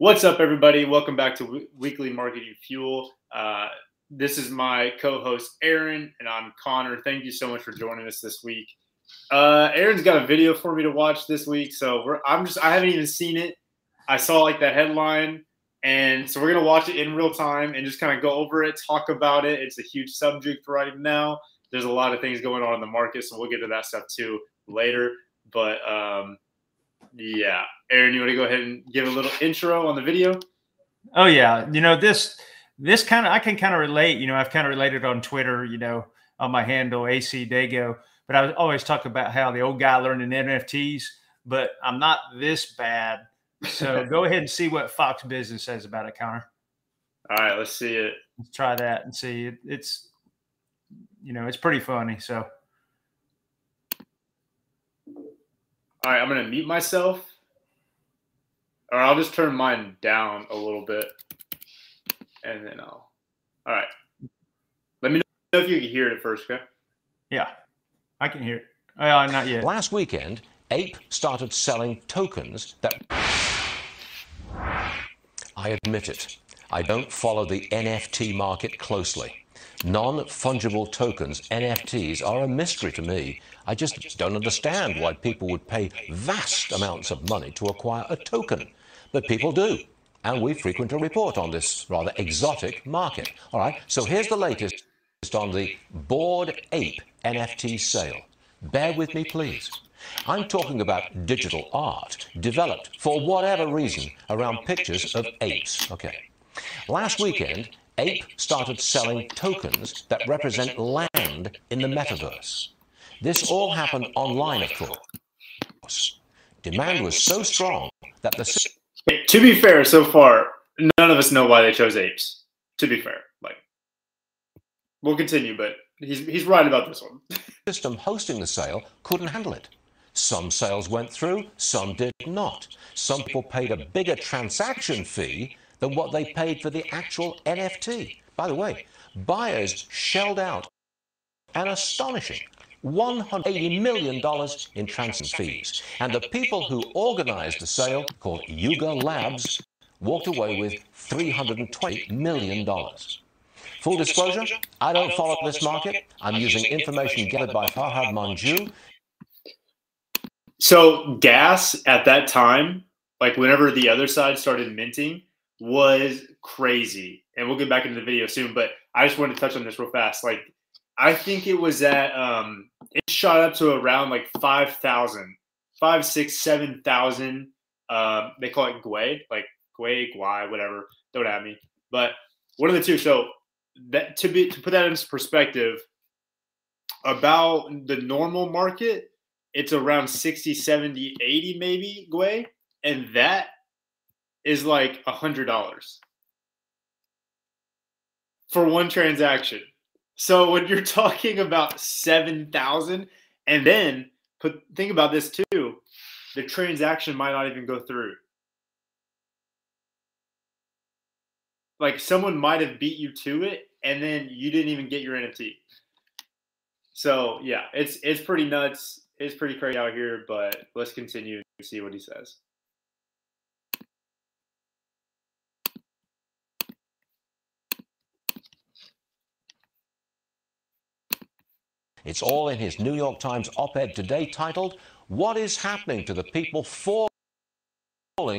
What's up, everybody? Welcome back to Weekly Marketing Fuel. This is my co-host, Aaron, and I'm Connor. Thank you so much for joining us this week. Aaron's got a video for me to watch this week, so I haven't even seen it. I saw like that headline, and so we're going to watch it in real time and just kind of go over it, talk about it. It's a huge subject right now. There's a lot of things going on in the market, so we'll get to that stuff too later. But yeah. Aaron, you want to go ahead and give a little intro on the video? Oh, yeah. You know, this kind of, I can kind of relate, you know, I've kind of related on Twitter, you know, on my handle, AC Dago, but I always talk about how the old guy learning NFTs, but I'm not this bad. So go ahead and see what Fox Business says about it, Connor. All right, let's see it. Let's try that and see it. It's, you know, it's pretty funny. So. All right, I'm going to mute myself. Or I'll just turn mine down a little bit, and then I'll. All right. Let me know if you can hear it first, okay? Yeah, I can hear it. Not yet. Last weekend, Ape started selling tokens that. I admit it. I don't follow the NFT market closely. Non-fungible tokens, NFTs, are a mystery to me. I just don't understand why people would pay vast amounts of money to acquire a token. But people do, and we frequently report on this rather exotic market. All right, so here's the latest on the Bored Ape NFT sale. Bear with me, please. I'm talking about digital art developed, for whatever reason, around pictures of apes. Okay. Last weekend, Ape started selling tokens that represent land in the metaverse. This all happened online, of course. Demand was so strong that the... To be fair, so far, none of us know why they chose apes. To be fair. Like, we'll continue, but he's right about this one. The system hosting the sale couldn't handle it. Some sales went through, some did not. Some people paid a bigger transaction fee than what they paid for the actual NFT. By the way, buyers shelled out an astonishing $180 million in transaction fees. And the people who organized the sale, called Yuga Labs, walked away with $320 million. Full disclosure, I don't follow this market. I'm using information gathered by Farhad Manjou. So gas at that time, like whenever the other side started minting, was crazy. And we'll get back into the video soon, but I just wanted to touch on this real fast. Like, I think it was at, it shot up to around like 5,000, 5, 6, 7,000. They call it Gwei, like Gwei, Gwai, whatever. Don't at me. But one of the two. So that to put that into perspective, about the normal market, it's around 60, 70, 80 maybe Gwei. And that is like $100 for one transaction. So when you're talking about 7,000, and then think about this too, the transaction might not even go through. Like, someone might have beat you to it, and then you didn't even get your NFT. So yeah, it's pretty nuts. It's pretty crazy out here, but let's continue and see what he says. It's all in his New York Times op-ed today titled, "What is happening to the people falling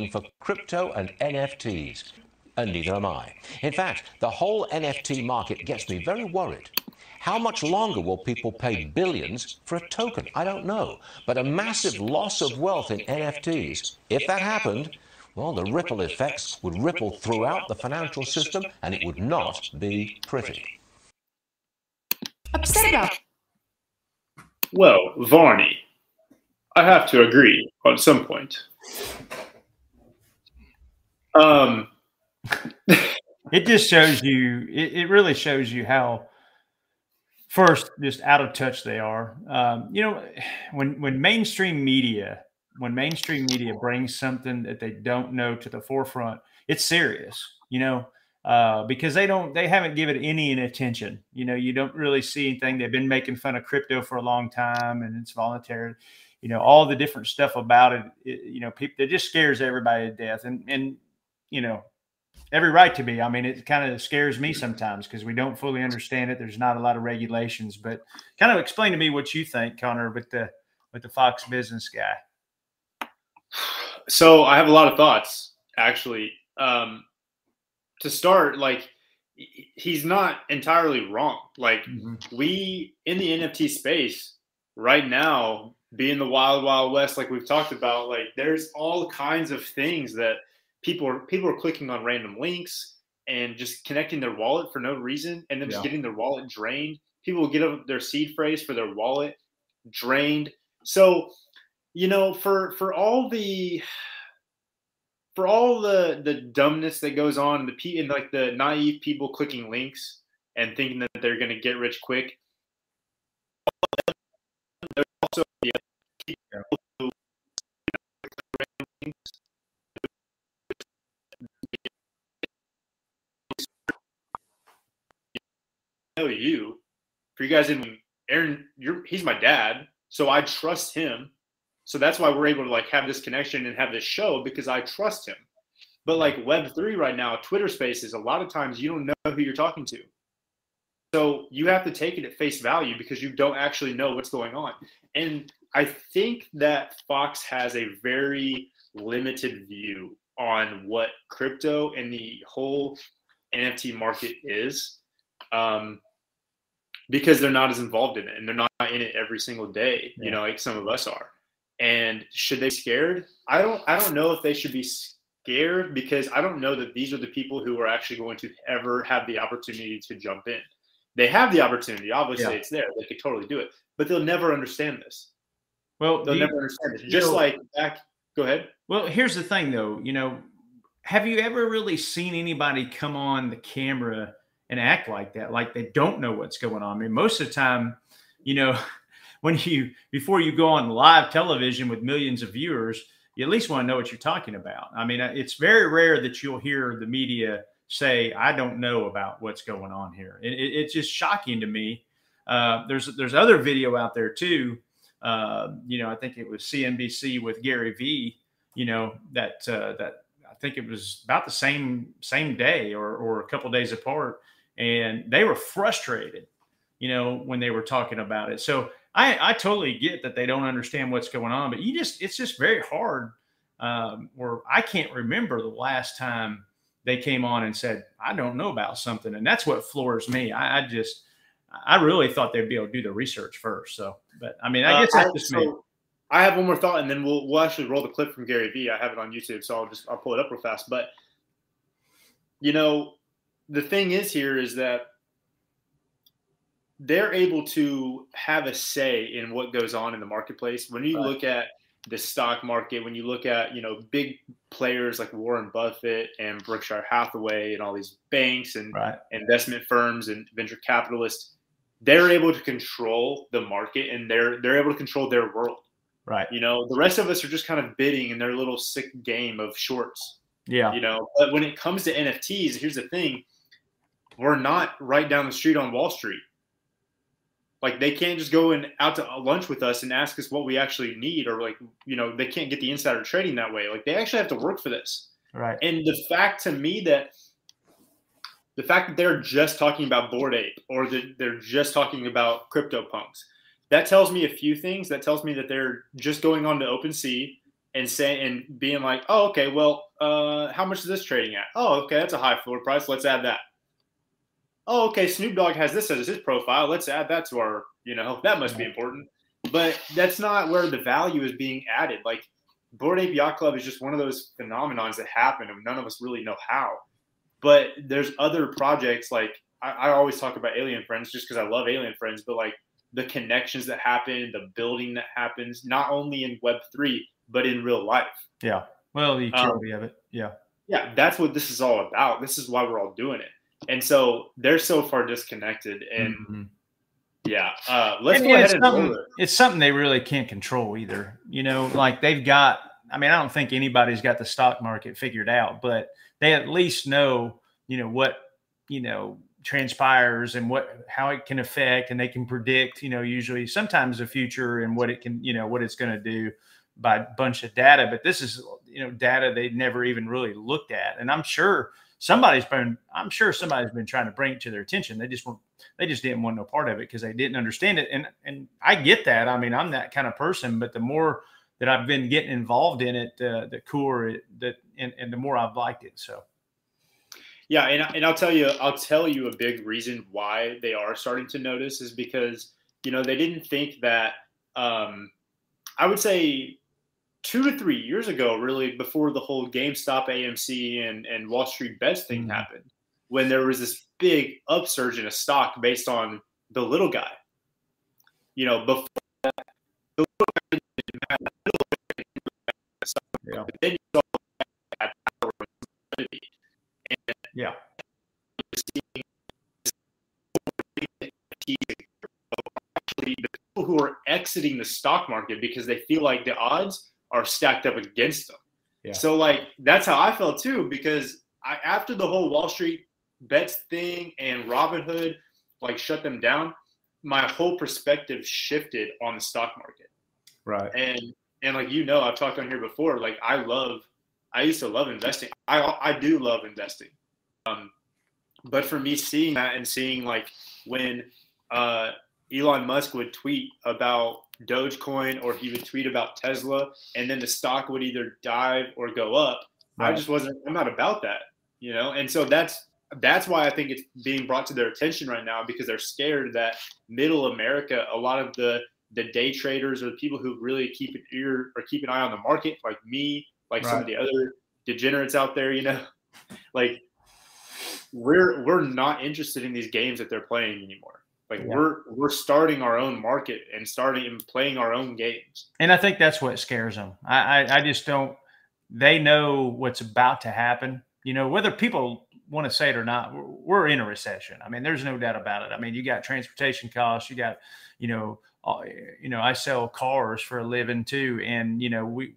for crypto and NFTs?" And neither am I. In fact, the whole NFT market gets me very worried. How much longer will people pay billions for a token? I don't know. But a massive loss of wealth in NFTs, if that happened, well, the ripple effects would ripple throughout the financial system, and it would not be pretty. Upset about. Well, Varney, I have to agree on some point. It just shows you, it really shows you how, first, just out of touch they are. You know, when mainstream media brings something that they don't know to the forefront, it's serious, you know. Because they haven't given any attention. You know, you don't really see anything. They've been making fun of crypto for a long time, and it's voluntary. You know, all the different stuff about it, you know, people, it just scares everybody to death. And you know, every right to be. I mean, it kind of scares me sometimes because we don't fully understand it. There's not a lot of regulations, but kind of explain to me what you think, Connor, with the Fox Business guy. So I have a lot of thoughts, actually. To start, like, he's not entirely wrong. Like, we in the NFT space right now, being the wild, wild west, like we've talked about, like there's all kinds of things that people are clicking on random links and just connecting their wallet for no reason, and then just getting their wallet drained. People get up their seed phrase for their wallet drained. So, you know, for all the dumbness that goes on, and the naive people clicking links and thinking that they're going to get rich quick, there's also the people who know you. For you guys, Aaron, he's my dad, so I trust him. So that's why we're able to like have this connection and have this show, because I trust him. But like Web3 right now, Twitter spaces, a lot of times you don't know who you're talking to. So you have to take it at face value because you don't actually know what's going on. And I think that Fox has a very limited view on what crypto and the whole NFT market is, because they're not as involved in it and they're not in it every single day, you know, like some of us are. And should they be scared? I don't know if they should be scared, because I don't know that these are the people who are actually going to ever have the opportunity to jump in. They have the opportunity. Obviously, it's there. They could totally do it. But they'll never understand this. Well, they'll never understand this. Just like back – go ahead. Well, here's the thing, though. You know, have you ever really seen anybody come on the camera and act like that, like they don't know what's going on? I mean, most of the time, you know – before you go on live television with millions of viewers, you at least want to know what you're talking about. I mean, it's very rare that you'll hear the media say, I don't know about what's going on here. It's just shocking to me. There's other video out there too. You know, I think it was CNBC with Gary Vee, you know, that I think it was about the same day or a couple days apart. And they were frustrated, you know, when they were talking about it. So I totally get that they don't understand what's going on, but it's just very hard. Or I can't remember the last time they came on and said, I don't know about something. And that's what floors me. I really thought they'd be able to do the research first. So, but I mean, I guess that's just me. I have one more thought, and then we'll actually roll the clip from Gary Vee. I have it on YouTube, so I'll pull it up real fast. But, you know, the thing is here is that they're able to have a say in what goes on in the marketplace. When you look at the stock market, when you look at, you know, big players like Warren Buffett and Berkshire Hathaway and all these banks and investment firms and venture capitalists, they're able to control the market, and they're able to control their world. Right. You know, the rest of us are just kind of bidding in their little sick game of shorts. Yeah. You know, but when it comes to NFTs, here's the thing. We're not right down the street on Wall Street. Like, they can't just go out to lunch with us and ask us what we actually need, or like, you know, they can't get the insider trading that way. Like, they actually have to work for this. Right. And the fact that they're just talking about Bored Ape, or that they're just talking about CryptoPunks, that tells me a few things. That tells me that they're just going on to OpenSea and being like, oh, okay, well, how much is this trading at? Oh, okay, that's a high floor price. Let's add that. Oh, okay, Snoop Dogg has this as his profile. Let's add that to our, you know, that must be important. But that's not where the value is being added. Like, Bored Ape Yacht Club is just one of those phenomenons that happen, and none of us really know how. But there's other projects, like, I always talk about Alien Friends just because I love Alien Friends, but, like, the connections that happen, the building that happens, not only in Web3, but in real life. Yeah, well, the utility of it, yeah. Yeah, that's what this is all about. This is why we're all doing it. And so they're so far disconnected, and let's go ahead and roll it. It's something they really can't control either. You know, like they've got, I mean, I don't think anybody's got the stock market figured out, but they at least know, you know, what, you know, transpires and what, how it can affect, and they can predict, you know, usually sometimes the future and what it can, you know, what it's going to do by a bunch of data. But this is data they'd never even really looked at. And I'm sure somebody's been trying to bring it to their attention. They just didn't want no part of it because they didn't understand it. And I get that. I mean, I'm that kind of person, but the more that I've been getting involved in it, the cooler it, and the more I've liked it. So. Yeah. And I'll tell you a big reason why they are starting to notice is because, they didn't think that, I would say 2 to 3 years ago, really, before the whole GameStop, AMC, and Wall Street Bets thing happened, when there was this big upsurge in a stock based on the little guy. Before that, the little guy didn't matter. Yeah. But then you saw that power and stability. Yeah. Actually, the people who are exiting the stock market because they feel like the odds are stacked up against them. Yeah. So, that's how I felt, too, because after the whole Wall Street Bets thing and Robinhood, shut them down, my whole perspective shifted on the stock market. Right. And I've talked on here before, I used to love investing. I do love investing. But for me, seeing that and seeing when Elon Musk would tweet about Dogecoin or he would tweet about Tesla and then the stock would either dive or go up. Right. I'm not about that, And so that's why I think it's being brought to their attention right now, because they're scared that middle America, a lot of the day traders or the people who really keep an ear or keep an eye on the market, like me, right. Some of the other degenerates out there, we're not interested in these games that they're playing anymore. We're starting our own market and starting and playing our own games. And I think that's what scares them. I just don't, they know what's about to happen. Whether people want to say it or not, we're in a recession. I mean, there's no doubt about it. I mean, you got transportation costs, you got, I sell cars for a living too. And,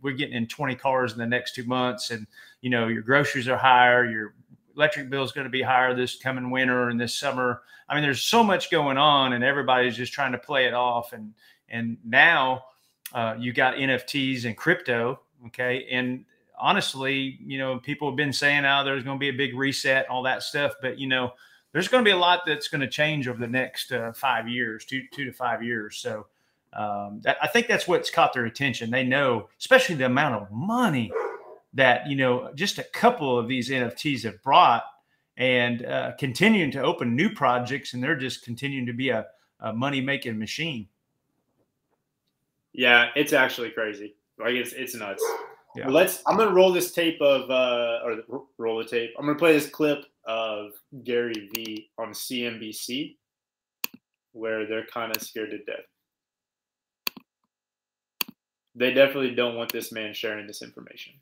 we're getting in 20 cars in the next 2 months, and, your groceries are higher, your electric bill is going to be higher this coming winter and this summer. I mean, there's so much going on, and everybody's just trying to play it off. And now you got NFTs and crypto. Okay. And honestly, people have been saying, oh, there's going to be a big reset, all that stuff. But, there's going to be a lot that's going to change over the next 5 years, two to five years. So I think that's what's caught their attention. They know, especially the amount of money that, just a couple of these NFTs have brought, and continuing to open new projects. And they're just continuing to be a money-making machine. Yeah, it's actually crazy. It's nuts. Yeah. I'm going to roll this tape of, roll the tape. I'm going to play this clip of Gary Vee on CNBC where they're kind of scared to death. They definitely don't want this man sharing this information.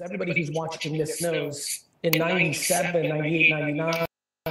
Everybody who's watching this knows in 97, 98,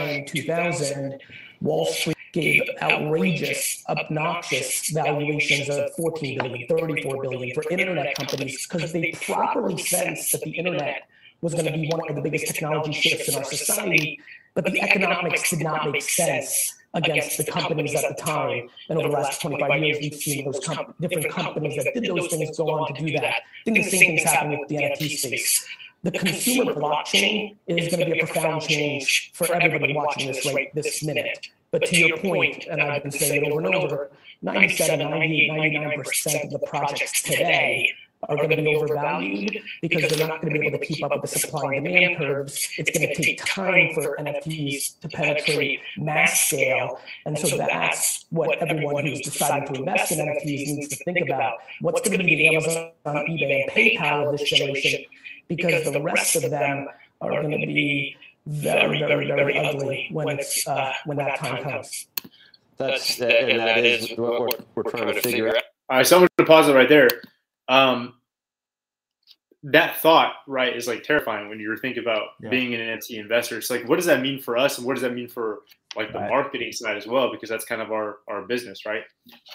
99, 2000, Wall Street gave outrageous, obnoxious valuations of $14 billion, $34 billion for internet companies, because they properly sensed that the internet was going to be one of the biggest technology shifts in our society, but the economics did not make sense against the companies at the time. And over the last 25 years, we've seen those different companies that did those things go on to do that. Then the same things happen with the NFT space. The consumer blockchain is going to be a profound change for everybody watching this right this minute. But to your point, and I've been saying it over and over, 97, 98, 99% of the projects today are going to be overvalued because they're not going to be able to keep up with the supply and demand curves. It's going to take time for NFTs to penetrate mass scale. And so that's what everyone who's deciding to invest in NFTs needs to think about. What's going to be the Amazon, eBay, and PayPal of this generation? Because the rest of them are going to be very, very, very ugly when that time comes. That is what we're trying to figure out. All right, so I'm going to pause it right there. That thought, right, is terrifying when you think about being an NFT investor. It's what does that mean for us, and what does that mean for the marketing side as well? Because that's kind of our business, right?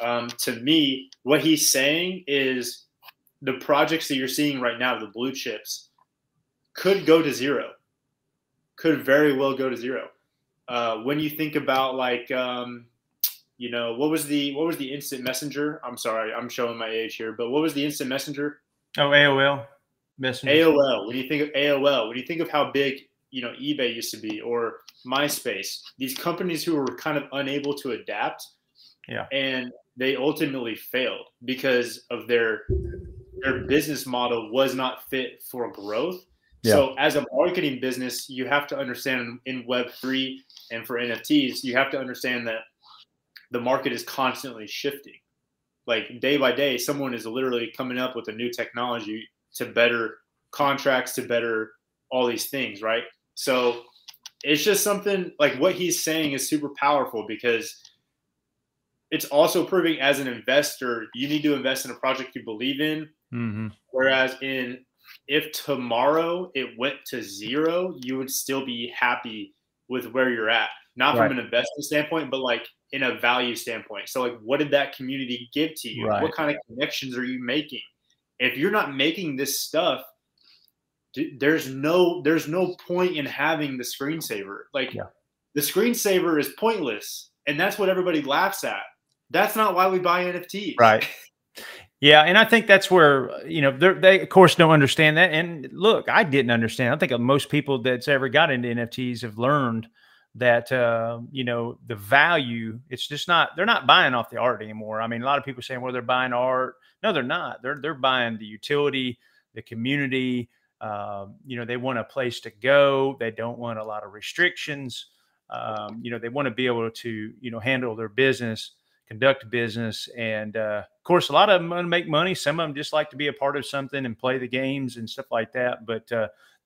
To me, what he's saying is the projects that you're seeing right now, the blue chips, could go to zero, could very well go to zero. When you think about what was the instant messenger? I'm sorry, I'm showing my age here, but what was the instant messenger? Oh, AOL. Messenger. AOL. What do you think of AOL? What do you think of how big, you know, eBay used to be, or MySpace? These companies who were kind of unable to adapt. Yeah. And they ultimately failed because of their business model was not fit for growth. Yeah. So as a marketing business, you have to understand in Web3 and for NFTs, you have to understand that the market is constantly shifting. Like day by day, someone is literally coming up with a new technology to better contracts, to better all these things, right? So it's just something like what he's saying is super powerful because it's also proving as an investor, you need to invest in a project you believe in. Mm-hmm. Whereas if tomorrow it went to zero, you would still be happy with where you're at. Not right. From an investment standpoint, but like in a value standpoint. So like, what did that community give to you? Right. What kind of connections are you making? If you're not making this stuff, there's no point in having the screensaver. Like the screensaver is pointless. And that's what everybody laughs at. That's not why we buy NFTs. Right. Yeah, and I think that's where, you know, they of course don't understand that. And look, I didn't understand. I think most people that's ever got into NFTs have learned that, you know, the value, it's just not, they're not buying off the art anymore. I mean, a lot of people are saying, well, they're buying art. No, they're not. They're buying the utility, the community. You know, they want a place to go. They don't want a lot of restrictions. You know, they want to be able to, you know, handle their business, conduct business. And, of course, a lot of them want to make money. Some of them just like to be a part of something and play the games and stuff like that. But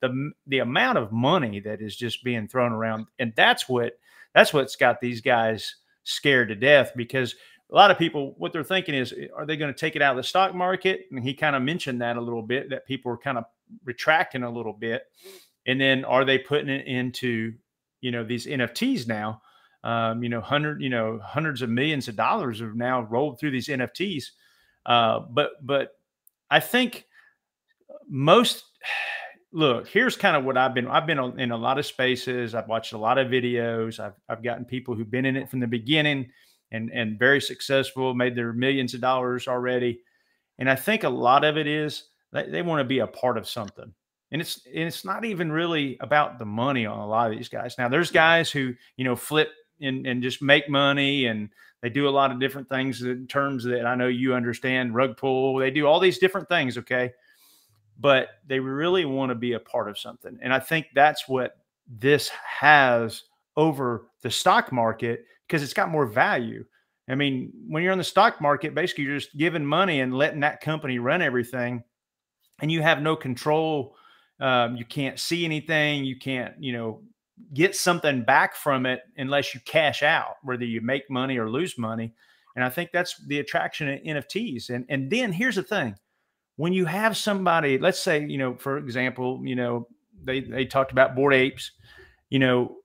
the amount of money that is just being thrown around, and that's what's got these guys scared to death, because a lot of people, what they're thinking is, are they going to take it out of the stock market? And he kind of mentioned that a little bit, that people are kind of retracting a little bit. And then are they putting it into, you know, these NFTs now? You know, hundreds of millions of dollars have now rolled through these NFTs. But I think most, look, here's kind of what I've been in a lot of spaces. I've watched a lot of videos. I've gotten people who've been in it from the beginning and very successful, made their millions of dollars already. And I think a lot of it is they want to be a part of something. And it's not even really about the money on a lot of these guys. Now, there's guys who, you know, flip and just make money, and they do a lot of different things in terms that I know you understand, rug pull. They do all these different things, okay? But they really want to be a part of something. And I think that's what this has over the stock market, because it's got more value. I mean, when you're in the stock market, basically you're just giving money and letting that company run everything, and you have no control. You can't see anything. You can't, you know, get something back from it unless you cash out, whether you make money or lose money. And I think that's the attraction of NFTs. And then here's the thing. When you have somebody, let's say, you know, for example, you know, they talked about Bored Apes, you know,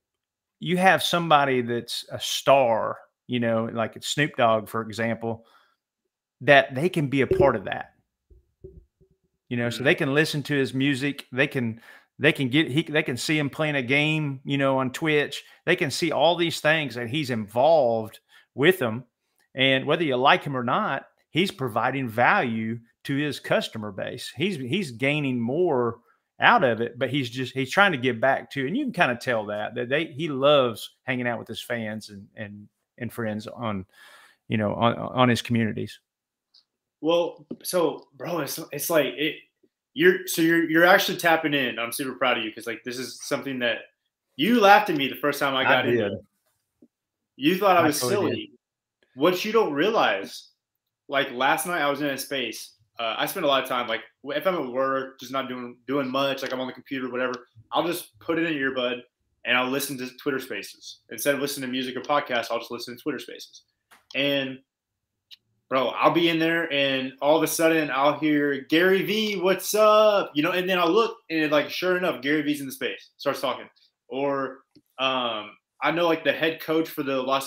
you have somebody that's a star, you know, like it's Snoop Dogg, for example, that they can be a part of that. You know, so they can listen to his music. They can see him playing a game, you know, on Twitch. They can see all these things that he's involved with them. And whether you like him or not, he's providing value to his customer base. He's gaining more out of it, but he's trying to give back too. And you can kind of tell that he loves hanging out with his fans and friends on, you know, on his communities. Well, so bro, it's like it. You're actually tapping in. I'm super proud of you, because like this is something that you laughed at me the first time I got in. You thought I was totally silly. What you don't realize, like last night I was in a space. I spend a lot of time, like if I'm at work, just not doing much, like I'm on the computer, whatever. I'll just put in an earbud and I'll listen to Twitter Spaces instead of listening to music or podcasts. I'll just listen to Twitter Spaces. And bro, I'll be in there, and all of a sudden I'll hear Gary Vee, what's up? You know, and then I'll look, and like sure enough, Gary Vee's in the space, starts talking. Or I know like the head coach for the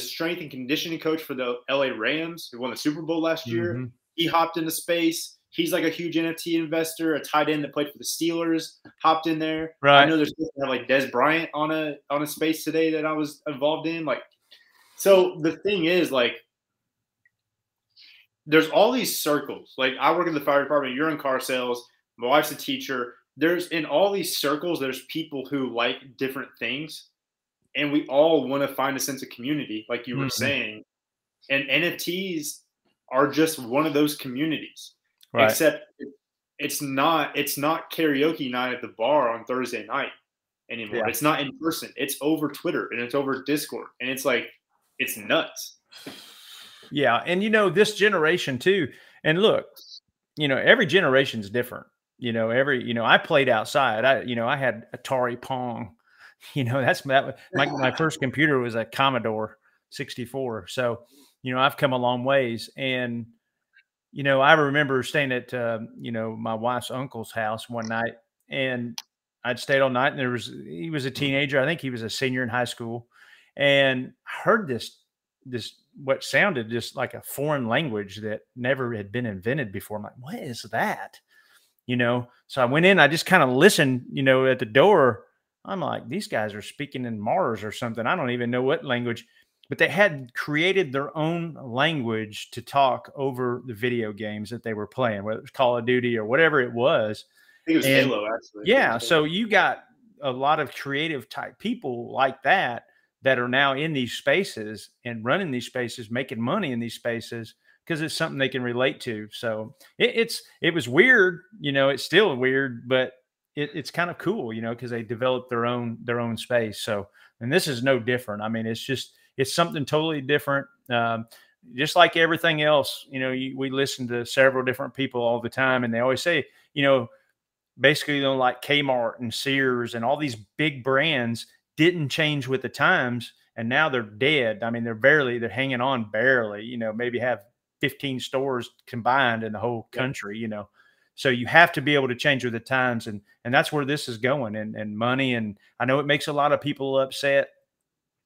strength and conditioning coach for the L.A. Rams, who won the Super Bowl last year. He hopped into space. He's like a huge NFT investor, a tight end that played for the Steelers, hopped in there. Right. I know there's like Des Bryant on a space today that I was involved in. Like, so the thing is like, there's all these circles. Like, I work in the fire department, you're in car sales, my wife's a teacher. There's, in all these circles, there's people who like different things, and we all want to find a sense of community, like you were saying. And NFTs are just one of those communities, right? Except it's not karaoke night at the bar on Thursday night anymore. Yeah. It's not in person. It's over Twitter and it's over Discord. And it's like, it's nuts. Yeah. And, you know, this generation too, and look, you know, every generation's different. You know, I played outside. I had Atari Pong, you know, my first computer was a Commodore 64. So, you know, I've come a long ways. And, you know, I remember staying at, you know, my wife's uncle's house one night, and I'd stayed all night, and he was a teenager. I think he was a senior in high school, and I heard this, what sounded just like a foreign language that never had been invented before. I'm like, what is that? You know, so I went in, I just kind of listened, you know, at the door. I'm like, these guys are speaking in Mars or something. I don't even know what language, but they had created their own language to talk over the video games that they were playing, whether it was Call of Duty or whatever it was. I think it was Halo, actually. Yeah. So you got a lot of creative type people like that are now in these spaces and running these spaces, making money in these spaces, because it's something they can relate to. So it was weird, you know, it's still weird, but it's kind of cool, you know, because they developed their own space. So, and this is no different. I mean, it's something totally different. Just like everything else, you know, we listen to several different people all the time, and they always say, you know, basically, you know, like Kmart and Sears and all these big brands didn't change with the times, and now they're dead. I mean, they're hanging on barely, you know, maybe have 15 stores combined in the whole country, you know. So you have to be able to change with the times, and that's where this is going, and money. And I know it makes a lot of people upset.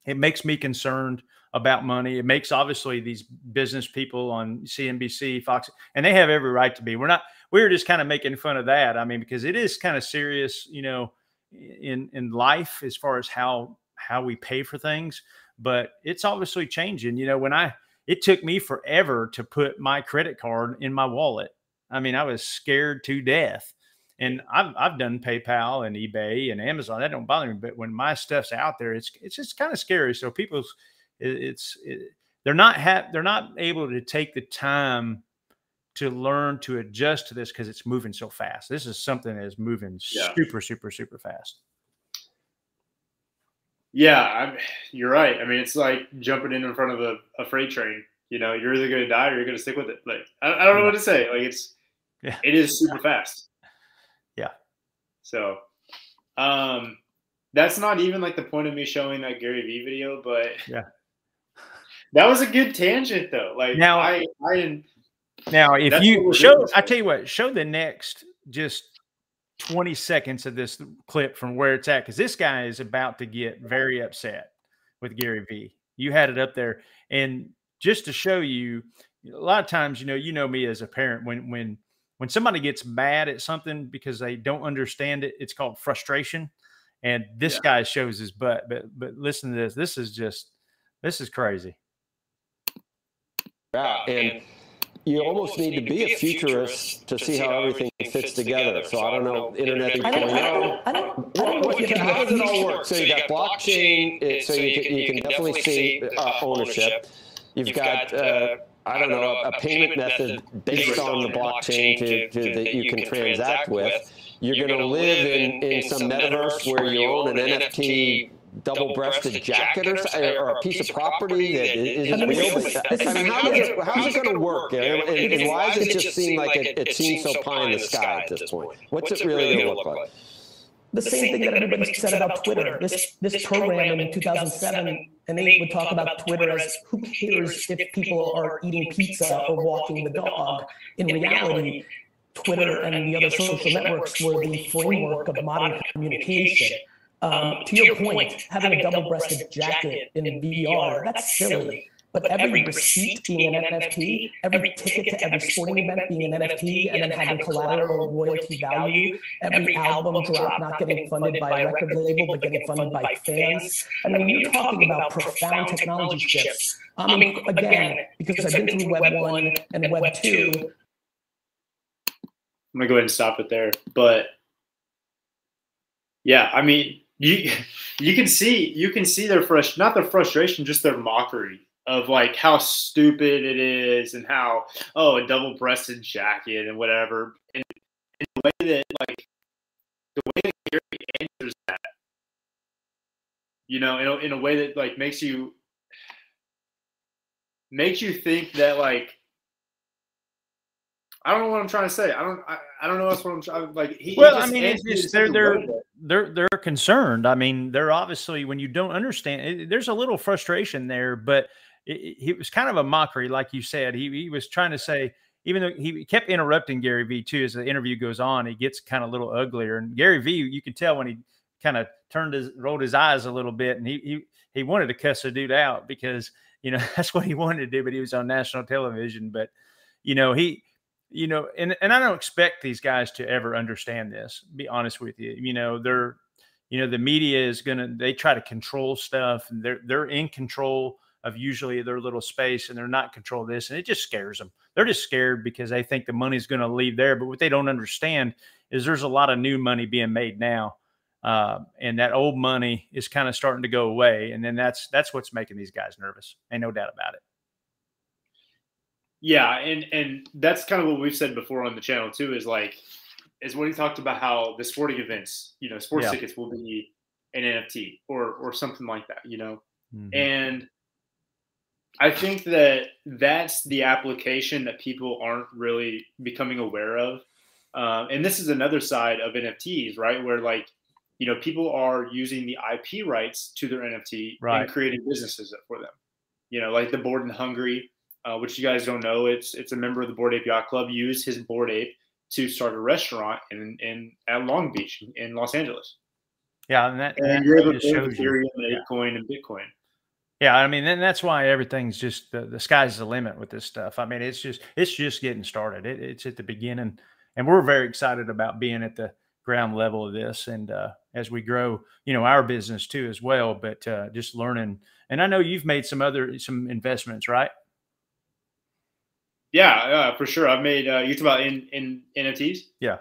It makes me concerned about money. It makes, obviously, these business people on CNBC, Fox, and they have every right to be. We're just kind of making fun of that. I mean, because it is kind of serious, you know, in life, as far as how we pay for things, but it's obviously changing. You know, it took me forever to put my credit card in my wallet. I mean, I was scared to death. And I've done PayPal and eBay and Amazon. That don't bother me. But when my stuff's out there, it's just kind of scary. So they're not able to take the time to learn to adjust to this, because it's moving so fast. This is something that is moving super, super, super fast. Yeah, you're right. I mean, it's like jumping in front of a freight train. You know, you're either going to die or you're going to stick with it. Like, I don't know what to say. Like, it is super fast. Yeah. So, that's not even like the point of me showing that Gary Vee video, but that was a good tangent though. Like, now, now if you show, I tell you what, show the next just 20 seconds of this clip from where it's at, because this guy is about to get very upset with Gary Vee. You had it up there, and just to show you, a lot of times, you know me as a parent, when somebody gets mad at something because they don't understand it, it's called frustration. And this guy shows his butt, but listen to this. This is crazy. Yeah, and you almost need to be a futurist to see how everything fits together. So I don't know, Internet 3.0. How does it all work? So you got blockchain, so you can definitely see ownership. You've got I don't know, a payment method based on the blockchain that you can transact with. You're going to live in some metaverse where you own an NFT double-breasted jacket or a piece of property that isn't real. I mean, how's it going to work? And why does it just seem like it seems so pie in the sky at this point? What's it really going to look like? The same thing that everybody said about Twitter. This program in 2007 and 8 would talk about Twitter as, who cares if people are eating pizza or walking the dog? In reality, Twitter and the other social networks were the framework of modern communication. To your point, having a double-breasted jacket in VR, that's silly. but every receipt being an NFT, every ticket to every sporting event being an NFT, and then having collateral royalty value, every album drop not getting funded by a record label, but getting funded by fans. I mean, you're talking about profound technology shifts. I mean, again, because I've been through Web 1 and Web 2. I'm gonna go ahead and stop it there, but yeah, I mean, you can see their frustration, not their frustration, just their mockery of like how stupid it is and how, oh, a double-breasted jacket and whatever. And the way that Gary answers that, you know, in a way that like makes you think that like, I don't know what I'm trying to say. I don't know that's what I'm trying. Like, they're concerned. I mean, they're obviously, when you don't understand, there's a little frustration there, but it was kind of a mockery, like you said. He was trying to say, even though he kept interrupting Gary Vee too, as the interview goes on, it gets kind of a little uglier. And Gary Vee, you could tell when he kind of rolled his eyes a little bit, and he wanted to cuss the dude out because you know that's what he wanted to do, but he was on national television. But you know and I don't expect these guys to ever understand this, be honest with you. You know, the media is they try to control stuff, and they're in control of usually their little space, and they're not control this. And it just scares them. They're just scared because they think the money's going to leave there. But what they don't understand is there's a lot of new money being made now. And that old money is kind of starting to go away. And then that's what's making these guys nervous. Ain't no doubt about it. Yeah, and that's kind of what we've said before on the channel too, is when he talked about how the sporting events, you know, sports tickets will be an NFT or something like that, you know. Mm-hmm. And I think that's the application that people aren't really becoming aware of. And this is another side of NFTs, right, where like, you know, people are using the IP rights to their NFT and creating businesses for them, you know, like the Bored and Hungry. Which you guys don't know, it's a member of the Bored Ape Yacht Club, used his Bored Ape to start a restaurant at Long Beach in Los Angeles. Yeah, and you're able to show Ethereum and Bitcoin and Bitcoin. Yeah, I mean, and that's why everything's just the sky's the limit with this stuff. I mean, it's just getting started. It's at the beginning, and we're very excited about being at the ground level of this, and as we grow, you know, our business too as well. But just learning, and I know you've made some investments, right? Yeah, for sure. I've made you talk about in NFTs. Yeah,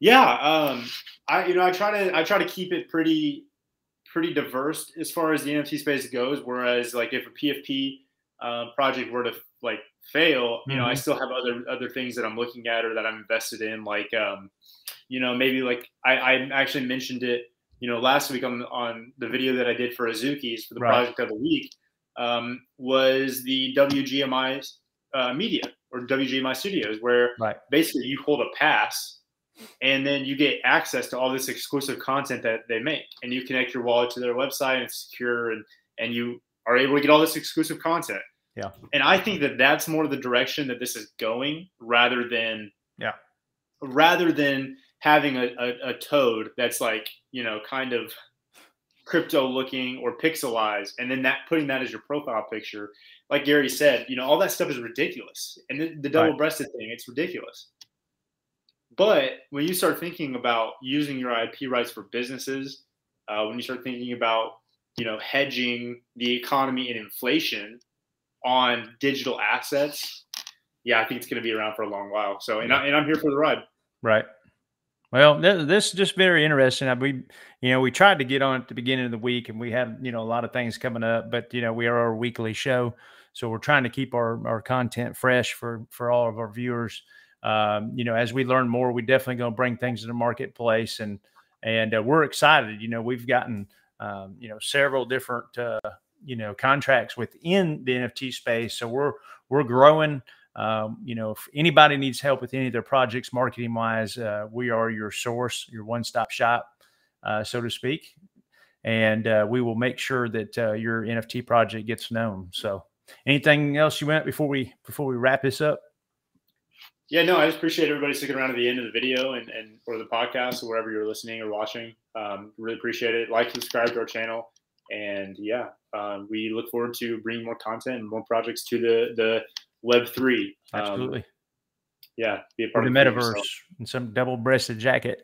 yeah. I try to keep it pretty diverse as far as the NFT space goes. Whereas like if a PFP project were to like fail, you know, I still have other things that I'm looking at or that I'm invested in. Like you know, maybe like I actually mentioned it, you know, last week on the video that I did for Azuki's for the project of the week was the WGMI media or WGMI Studios, where basically you hold a pass and then you get access to all this exclusive content that they make, and you connect your wallet to their website and it's secure, and you are able to get all this exclusive content. Yeah. And I think that's more the direction that this is going, rather than having a toad that's like, you know, kind of crypto looking or pixelized, and then putting that as your profile picture. Like Gary said, you know, all that stuff is ridiculous. And the double-breasted thing, it's ridiculous. But when you start thinking about using your IP rights for businesses, when you start thinking about, you know, hedging the economy and inflation on digital assets, yeah, I think it's going to be around for a long while. So, and I'm here for the ride. Right. Well, this is just very interesting. We tried to get on at the beginning of the week, and we have, you know, a lot of things coming up, but, you know, we are our weekly show. So we're trying to keep our content fresh for all of our viewers. You know, as we learn more, we definitely going to bring things to the marketplace, and we're excited. You know, we've gotten, you know, several different, you know, contracts within the NFT space. So we're growing. You know, if anybody needs help with any of their projects, marketing wise, we are your source, your one-stop shop, so to speak. And we will make sure that your NFT project gets known. So anything else you want before we wrap this up? Yeah, no, I just appreciate everybody sticking around to the end of the video and or the podcast or wherever you're listening or watching. Really appreciate it. Like, subscribe to our channel. And yeah, we look forward to bringing more content and more projects to the Web3. Absolutely. Yeah. Be a part of the metaverse and some double-breasted jacket.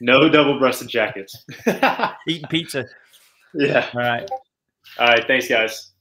No double-breasted jackets. Eating pizza. Yeah. All right. Thanks, guys.